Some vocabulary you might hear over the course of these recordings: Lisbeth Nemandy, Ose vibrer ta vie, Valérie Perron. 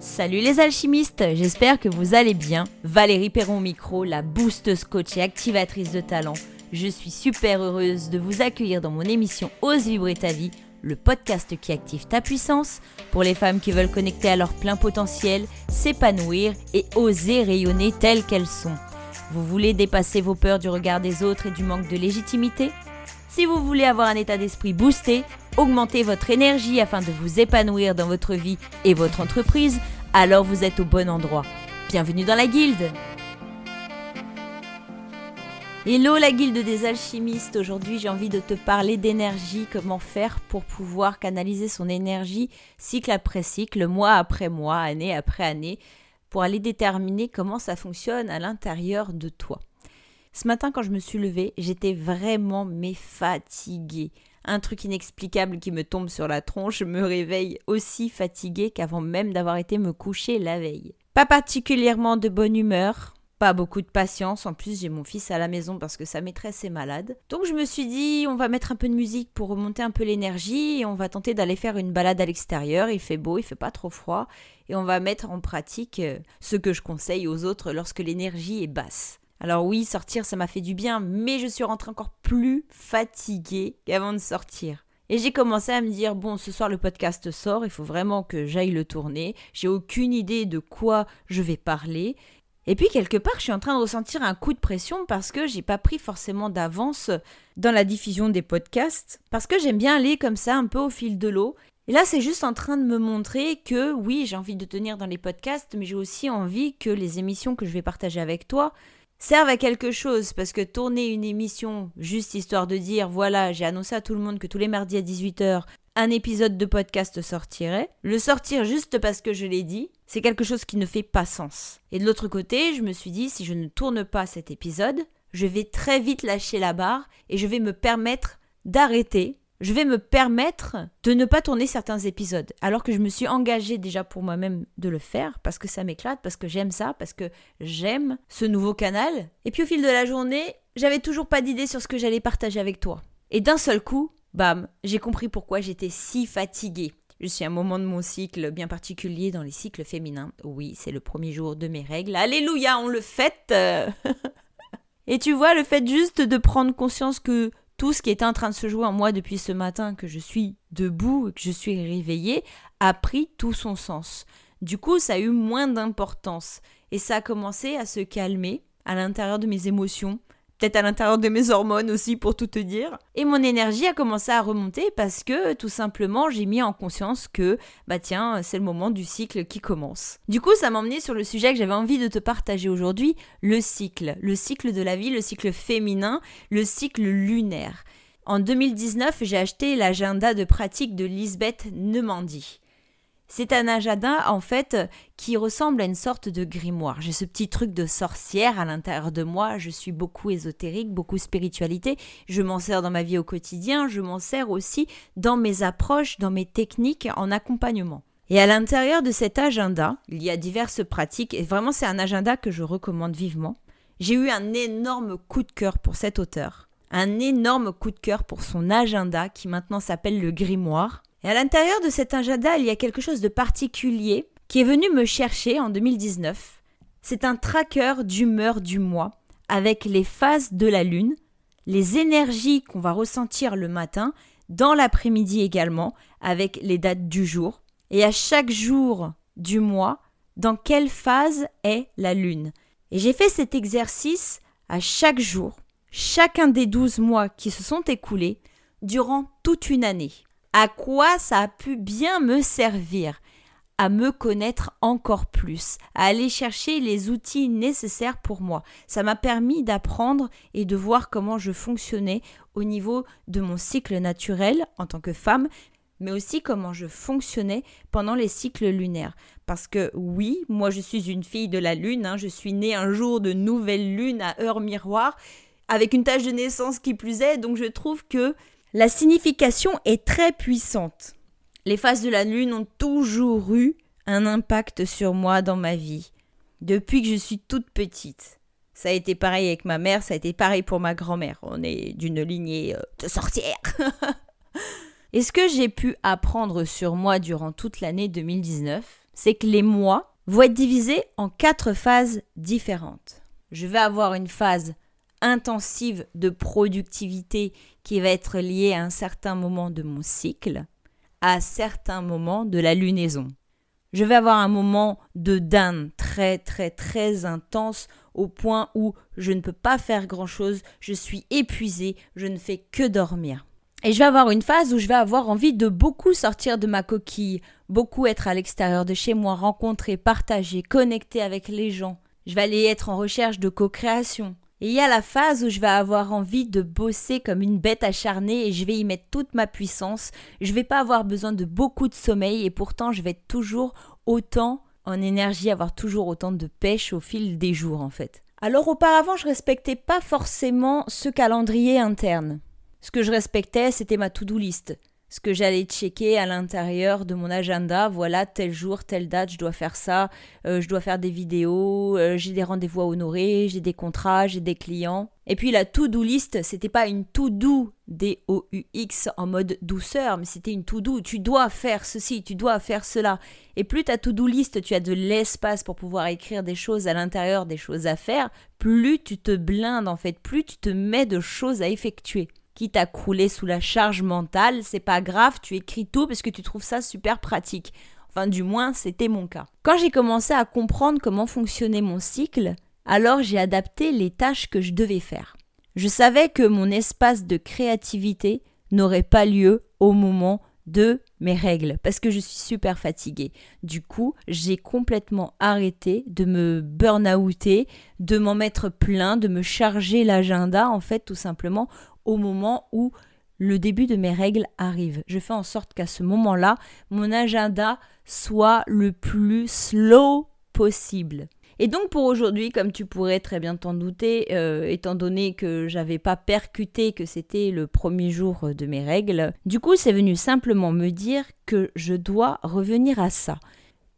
Salut les alchimistes, j'espère que vous allez bien. Valérie Perron au micro, la boosteuse coach et activatrice de talent. Je suis super heureuse de vous accueillir dans mon émission Ose vibrer ta vie, le podcast qui active ta puissance pour les femmes qui veulent connecter à leur plein potentiel, s'épanouir et oser rayonner telles qu'elles sont. Vous voulez dépasser vos peurs du regard des autres et du manque de légitimité ? Si vous voulez avoir un état d'esprit boosté, augmenter votre énergie afin de vous épanouir dans votre vie et votre entreprise, alors vous êtes au bon endroit. Bienvenue dans la guilde ! Hello la guilde des alchimistes, aujourd'hui j'ai envie de te parler d'énergie, comment faire pour pouvoir canaliser son énergie cycle après cycle, mois après mois, année après année, pour aller déterminer comment ça fonctionne à l'intérieur de toi. Ce matin, quand je me suis levée, j'étais vraiment fatiguée. Un truc inexplicable qui me tombe sur la tronche me réveille aussi fatiguée qu'avant même d'avoir été me coucher la veille. Pas particulièrement de bonne humeur, pas beaucoup de patience. En plus, j'ai mon fils à la maison parce que sa maîtresse est malade. Donc je me suis dit, on va mettre un peu de musique pour remonter un peu l'énergie et on va tenter d'aller faire une balade à l'extérieur. Il fait beau, il fait pas trop froid et on va mettre en pratique ce que je conseille aux autres lorsque l'énergie est basse. Alors oui, sortir, ça m'a fait du bien, mais je suis rentrée encore plus fatiguée qu'avant de sortir. Et j'ai commencé à me dire, bon, ce soir le podcast sort, il faut vraiment que j'aille le tourner. J'ai aucune idée de quoi je vais parler. Et puis quelque part, je suis en train de ressentir un coup de pression parce que j'ai pas pris forcément d'avance dans la diffusion des podcasts. Parce que j'aime bien aller comme ça, un peu au fil de l'eau. Et là, c'est juste en train de me montrer que oui, j'ai envie de tenir dans les podcasts, mais j'ai aussi envie que les émissions que je vais partager avec toi servent à quelque chose, parce que tourner une émission juste histoire de dire « Voilà, j'ai annoncé à tout le monde que tous les mardis à 18h, un épisode de podcast sortirait », le sortir juste parce que je l'ai dit, c'est quelque chose qui ne fait pas sens. Et de l'autre côté, je me suis dit « Si je ne tourne pas cet épisode, je vais très vite lâcher la barre et je vais me permettre d'arrêter. Je vais me permettre de ne pas tourner certains épisodes, alors que je me suis engagée déjà pour moi-même de le faire, parce que ça m'éclate, parce que j'aime ça, parce que j'aime ce nouveau canal. Et puis au fil de la journée, j'avais toujours pas d'idée sur ce que j'allais partager avec toi. Et d'un seul coup, bam, j'ai compris pourquoi j'étais si fatiguée. Je suis à un moment de mon cycle bien particulier dans les cycles féminins. Oui, c'est le premier jour de mes règles. Alléluia, on le fête. Et tu vois, le fait juste de prendre conscience que tout ce qui était en train de se jouer en moi depuis ce matin, que je suis debout, que je suis réveillée, a pris tout son sens. Du coup, ça a eu moins d'importance. Et ça a commencé à se calmer à l'intérieur de mes émotions, peut-être à l'intérieur de mes hormones aussi pour tout te dire. Et mon énergie a commencé à remonter parce que tout simplement, j'ai mis en conscience que, tiens, c'est le moment du cycle qui commence. Du coup, ça m'a emmenée sur le sujet que j'avais envie de te partager aujourd'hui, le cycle de la vie, le cycle féminin, le cycle lunaire. En 2019, j'ai acheté l'agenda de pratique de Lisbeth Nemandy. C'est un agenda, en fait, qui ressemble à une sorte de grimoire. J'ai ce petit truc de sorcière à l'intérieur de moi. Je suis beaucoup ésotérique, beaucoup spiritualité. Je m'en sers dans ma vie au quotidien. Je m'en sers aussi dans mes approches, dans mes techniques en accompagnement. Et à l'intérieur de cet agenda, il y a diverses pratiques. Et vraiment, c'est un agenda que je recommande vivement. J'ai eu un énorme coup de cœur pour cet auteur. Un énorme coup de cœur pour son agenda qui maintenant s'appelle le grimoire. Et à l'intérieur de cet agenda, il y a quelque chose de particulier qui est venu me chercher en 2019. C'est un tracker d'humeur du mois avec les phases de la lune, les énergies qu'on va ressentir le matin, dans l'après-midi également, avec les dates du jour. Et à chaque jour du mois, dans quelle phase est la lune. Et j'ai fait cet exercice à chaque jour, chacun des 12 mois qui se sont écoulés durant toute une année. À quoi ça a pu bien me servir? À me connaître encore plus, à aller chercher les outils nécessaires pour moi. Ça m'a permis d'apprendre et de voir comment je fonctionnais au niveau de mon cycle naturel en tant que femme, mais aussi comment je fonctionnais pendant les cycles lunaires. Parce que oui, moi je suis une fille de la lune, je suis née un jour de nouvelle lune à heure miroir, avec une tâche de naissance qui plus est, donc je trouve que la signification est très puissante. Les phases de la lune ont toujours eu un impact sur moi dans ma vie, depuis que je suis toute petite. Ça a été pareil avec ma mère, ça a été pareil pour ma grand-mère. On est d'une lignée de sorcières. Et ce que j'ai pu apprendre sur moi durant toute l'année 2019, c'est que les mois vont être divisés en 4 phases différentes. Je vais avoir une phase intensive de productivité qui va être liée à un certain moment de mon cycle, à certains moments de la lunaison. Je vais avoir un moment de down très très très intense au point où je ne peux pas faire grand chose, je suis épuisée, je ne fais que dormir. Et je vais avoir une phase où je vais avoir envie de beaucoup sortir de ma coquille, beaucoup être à l'extérieur de chez moi, rencontrer, partager, connecter avec les gens. Je vais aller être en recherche de co-création. Et il y a la phase où je vais avoir envie de bosser comme une bête acharnée et je vais y mettre toute ma puissance. Je ne vais pas avoir besoin de beaucoup de sommeil et pourtant je vais être toujours autant en énergie, avoir toujours autant de pêche au fil des jours en fait. Alors auparavant, je ne respectais pas forcément ce calendrier interne. Ce que je respectais, c'était ma to-do list. Ce que j'allais checker à l'intérieur de mon agenda, voilà, tel jour, telle date, je dois faire ça, je dois faire des vidéos, j'ai des rendez-vous à honorer, j'ai des contrats, j'ai des clients. Et puis la to-do list, c'était pas une to-do D-O-U-X en mode douceur, mais c'était une to-do, tu dois faire ceci, tu dois faire cela. Et plus ta to-do list, tu as de l'espace pour pouvoir écrire des choses à l'intérieur, des choses à faire, plus tu te blindes en fait, plus tu te mets de choses à effectuer. Quitte à crouler sous la charge mentale, c'est pas grave, tu écris tout parce que tu trouves ça super pratique. Enfin, du moins, c'était mon cas. Quand j'ai commencé à comprendre comment fonctionnait mon cycle, alors j'ai adapté les tâches que je devais faire. Je savais que mon espace de créativité n'aurait pas lieu au moment de mes règles parce que je suis super fatiguée. Du coup, j'ai complètement arrêté de me burn-outer, de m'en mettre plein, de me charger l'agenda, en fait, tout simplement, au moment où le début de mes règles arrive. Je fais en sorte qu'à ce moment-là, mon agenda soit le plus slow possible. Et donc pour aujourd'hui, comme tu pourrais très bien t'en douter, étant donné que j'avais pas percuté que c'était le premier jour de mes règles, du coup c'est venu simplement me dire que je dois revenir à ça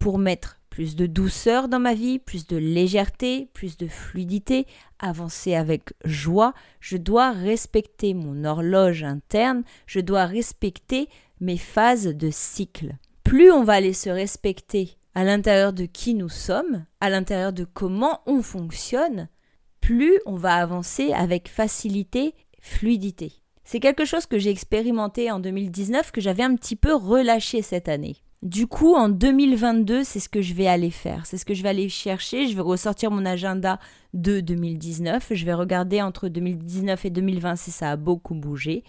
pour mettre plus de douceur dans ma vie, plus de légèreté, plus de fluidité, avancer avec joie. Je dois respecter mon horloge interne, je dois respecter mes phases de cycle. Plus on va aller se respecter à l'intérieur de qui nous sommes, à l'intérieur de comment on fonctionne, plus on va avancer avec facilité, fluidité. C'est quelque chose que j'ai expérimenté en 2019, que j'avais un petit peu relâché cette année. Du coup, en 2022, c'est ce que je vais aller faire, c'est ce que je vais aller chercher. Je vais ressortir mon agenda de 2019, je vais regarder entre 2019 et 2020 si ça a beaucoup bougé.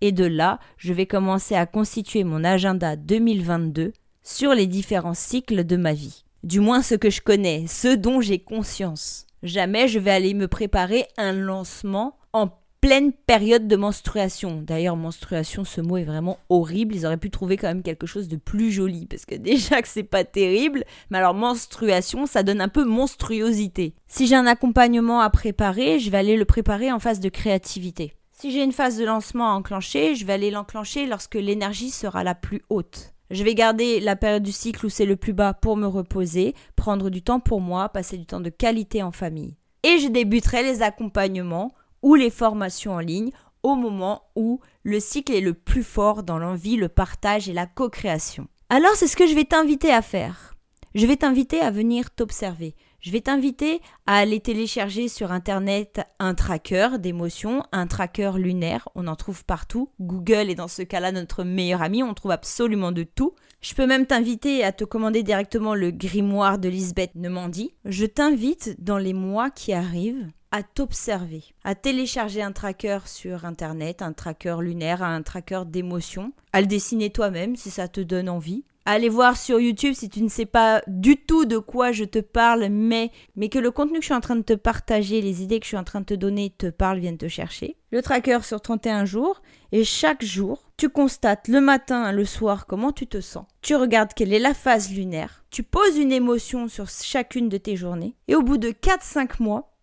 Et de là, je vais commencer à constituer mon agenda 2022 sur les différents cycles de ma vie. Du moins ce que je connais, ce dont j'ai conscience. Jamais je vais aller me préparer un lancement en pleine période de menstruation. D'ailleurs, menstruation, ce mot est vraiment horrible. Ils auraient pu trouver quand même quelque chose de plus joli parce que déjà que c'est pas terrible, mais alors menstruation, ça donne un peu monstruosité. Si j'ai un accompagnement à préparer, je vais aller le préparer en phase de créativité. Si j'ai une phase de lancement à enclencher, je vais aller l'enclencher lorsque l'énergie sera la plus haute. Je vais garder la période du cycle où c'est le plus bas pour me reposer, prendre du temps pour moi, passer du temps de qualité en famille. Et je débuterai les accompagnements ou les formations en ligne au moment où le cycle est le plus fort dans l'envie, le partage et la co-création. Alors c'est ce que je vais t'inviter à faire. Je vais t'inviter à venir t'observer. Je vais t'inviter à aller télécharger sur internet un tracker d'émotions, un tracker lunaire, on en trouve partout. Google est dans ce cas-là notre meilleur ami, on trouve absolument de tout. Je peux même t'inviter à te commander directement le grimoire de Lisbeth Nemandy. Je t'invite dans les mois qui arrivent à t'observer, à télécharger un tracker sur internet, un tracker lunaire, un tracker d'émotions, à le dessiner toi-même si ça te donne envie. Allez voir sur YouTube si tu ne sais pas du tout de quoi je te parle, mais que le contenu que je suis en train de te partager, les idées que je suis en train de te donner te parlent, viennent te chercher. Le tracker sur 31 jours et chaque jour, tu constates le matin, le soir, comment tu te sens. Tu regardes quelle est la phase lunaire. Tu poses une émotion sur chacune de tes journées et au bout de 4-5 mois,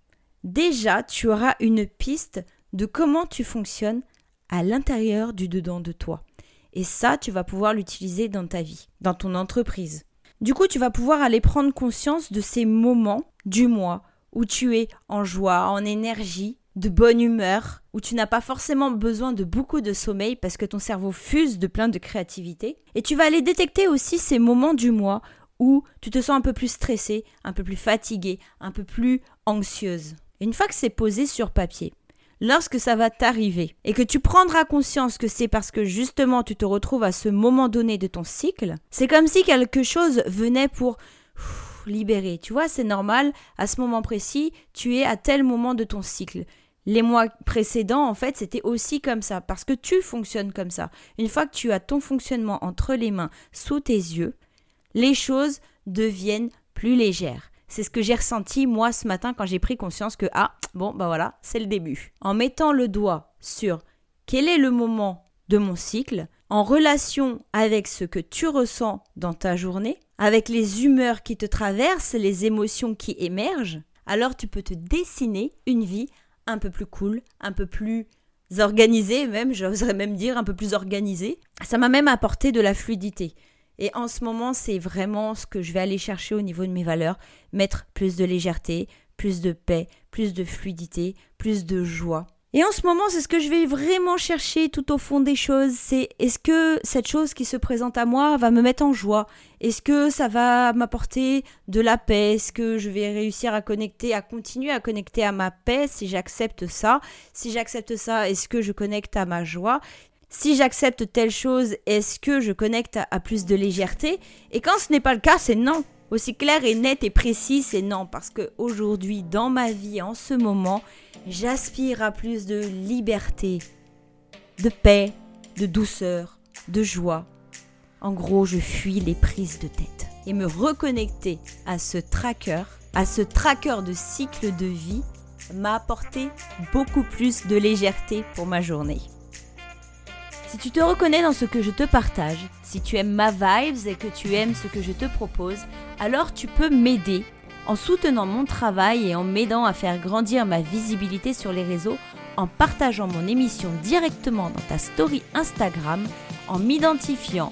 déjà tu auras une piste de comment tu fonctionnes à l'intérieur du dedans de toi. Et ça, tu vas pouvoir l'utiliser dans ta vie, dans ton entreprise. Du coup, tu vas pouvoir aller prendre conscience de ces moments du mois où tu es en joie, en énergie, de bonne humeur, où tu n'as pas forcément besoin de beaucoup de sommeil parce que ton cerveau fuse de plein de créativité. Et tu vas aller détecter aussi ces moments du mois où tu te sens un peu plus stressée, un peu plus fatiguée, un peu plus anxieuse. Et une fois que c'est posé sur papier, lorsque ça va t'arriver et que tu prendras conscience que c'est parce que justement tu te retrouves à ce moment donné de ton cycle, c'est comme si quelque chose venait pour libérer. Tu vois, c'est normal, à ce moment précis, tu es à tel moment de ton cycle. Les mois précédents, en fait, c'était aussi comme ça, parce que tu fonctionnes comme ça. Une fois que tu as ton fonctionnement entre les mains, sous tes yeux, les choses deviennent plus légères. C'est ce que j'ai ressenti, moi, ce matin, quand j'ai pris conscience que, voilà, c'est le début. En mettant le doigt sur quel est le moment de mon cycle, en relation avec ce que tu ressens dans ta journée, avec les humeurs qui te traversent, les émotions qui émergent, alors tu peux te dessiner une vie un peu plus cool, un peu plus organisée même, j'oserais même dire un peu plus organisée. Ça m'a même apporté de la fluidité. Et en ce moment, c'est vraiment ce que je vais aller chercher au niveau de mes valeurs, mettre plus de légèreté, plus de paix, plus de fluidité, plus de joie. Et en ce moment, c'est ce que je vais vraiment chercher tout au fond des choses, c'est est-ce que cette chose qui se présente à moi va me mettre en joie? Est-ce que ça va m'apporter de la paix? Est-ce que je vais réussir à connecter, à continuer à connecter à ma paix si j'accepte ça? Si j'accepte ça, est-ce que je connecte à ma joie? Si j'accepte telle chose, est-ce que je connecte à plus de légèreté? Et quand ce n'est pas le cas, c'est non. Aussi clair et net et précis, c'est non. Parce qu'aujourd'hui, dans ma vie, en ce moment, j'aspire à plus de liberté, de paix, de douceur, de joie. En gros, je fuis les prises de tête. Et me reconnecter à ce tracker de cycle de vie, m'a apporté beaucoup plus de légèreté pour ma journée. Si tu te reconnais dans ce que je te partage, si tu aimes ma vibes et que tu aimes ce que je te propose, alors tu peux m'aider en soutenant mon travail et en m'aidant à faire grandir ma visibilité sur les réseaux, en partageant mon émission directement dans ta story Instagram, en m'identifiant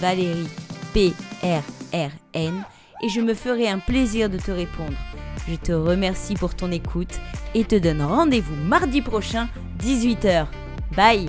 @ValériePRRN et je me ferai un plaisir de te répondre. Je te remercie pour ton écoute et te donne rendez-vous mardi prochain, 18h. Bye!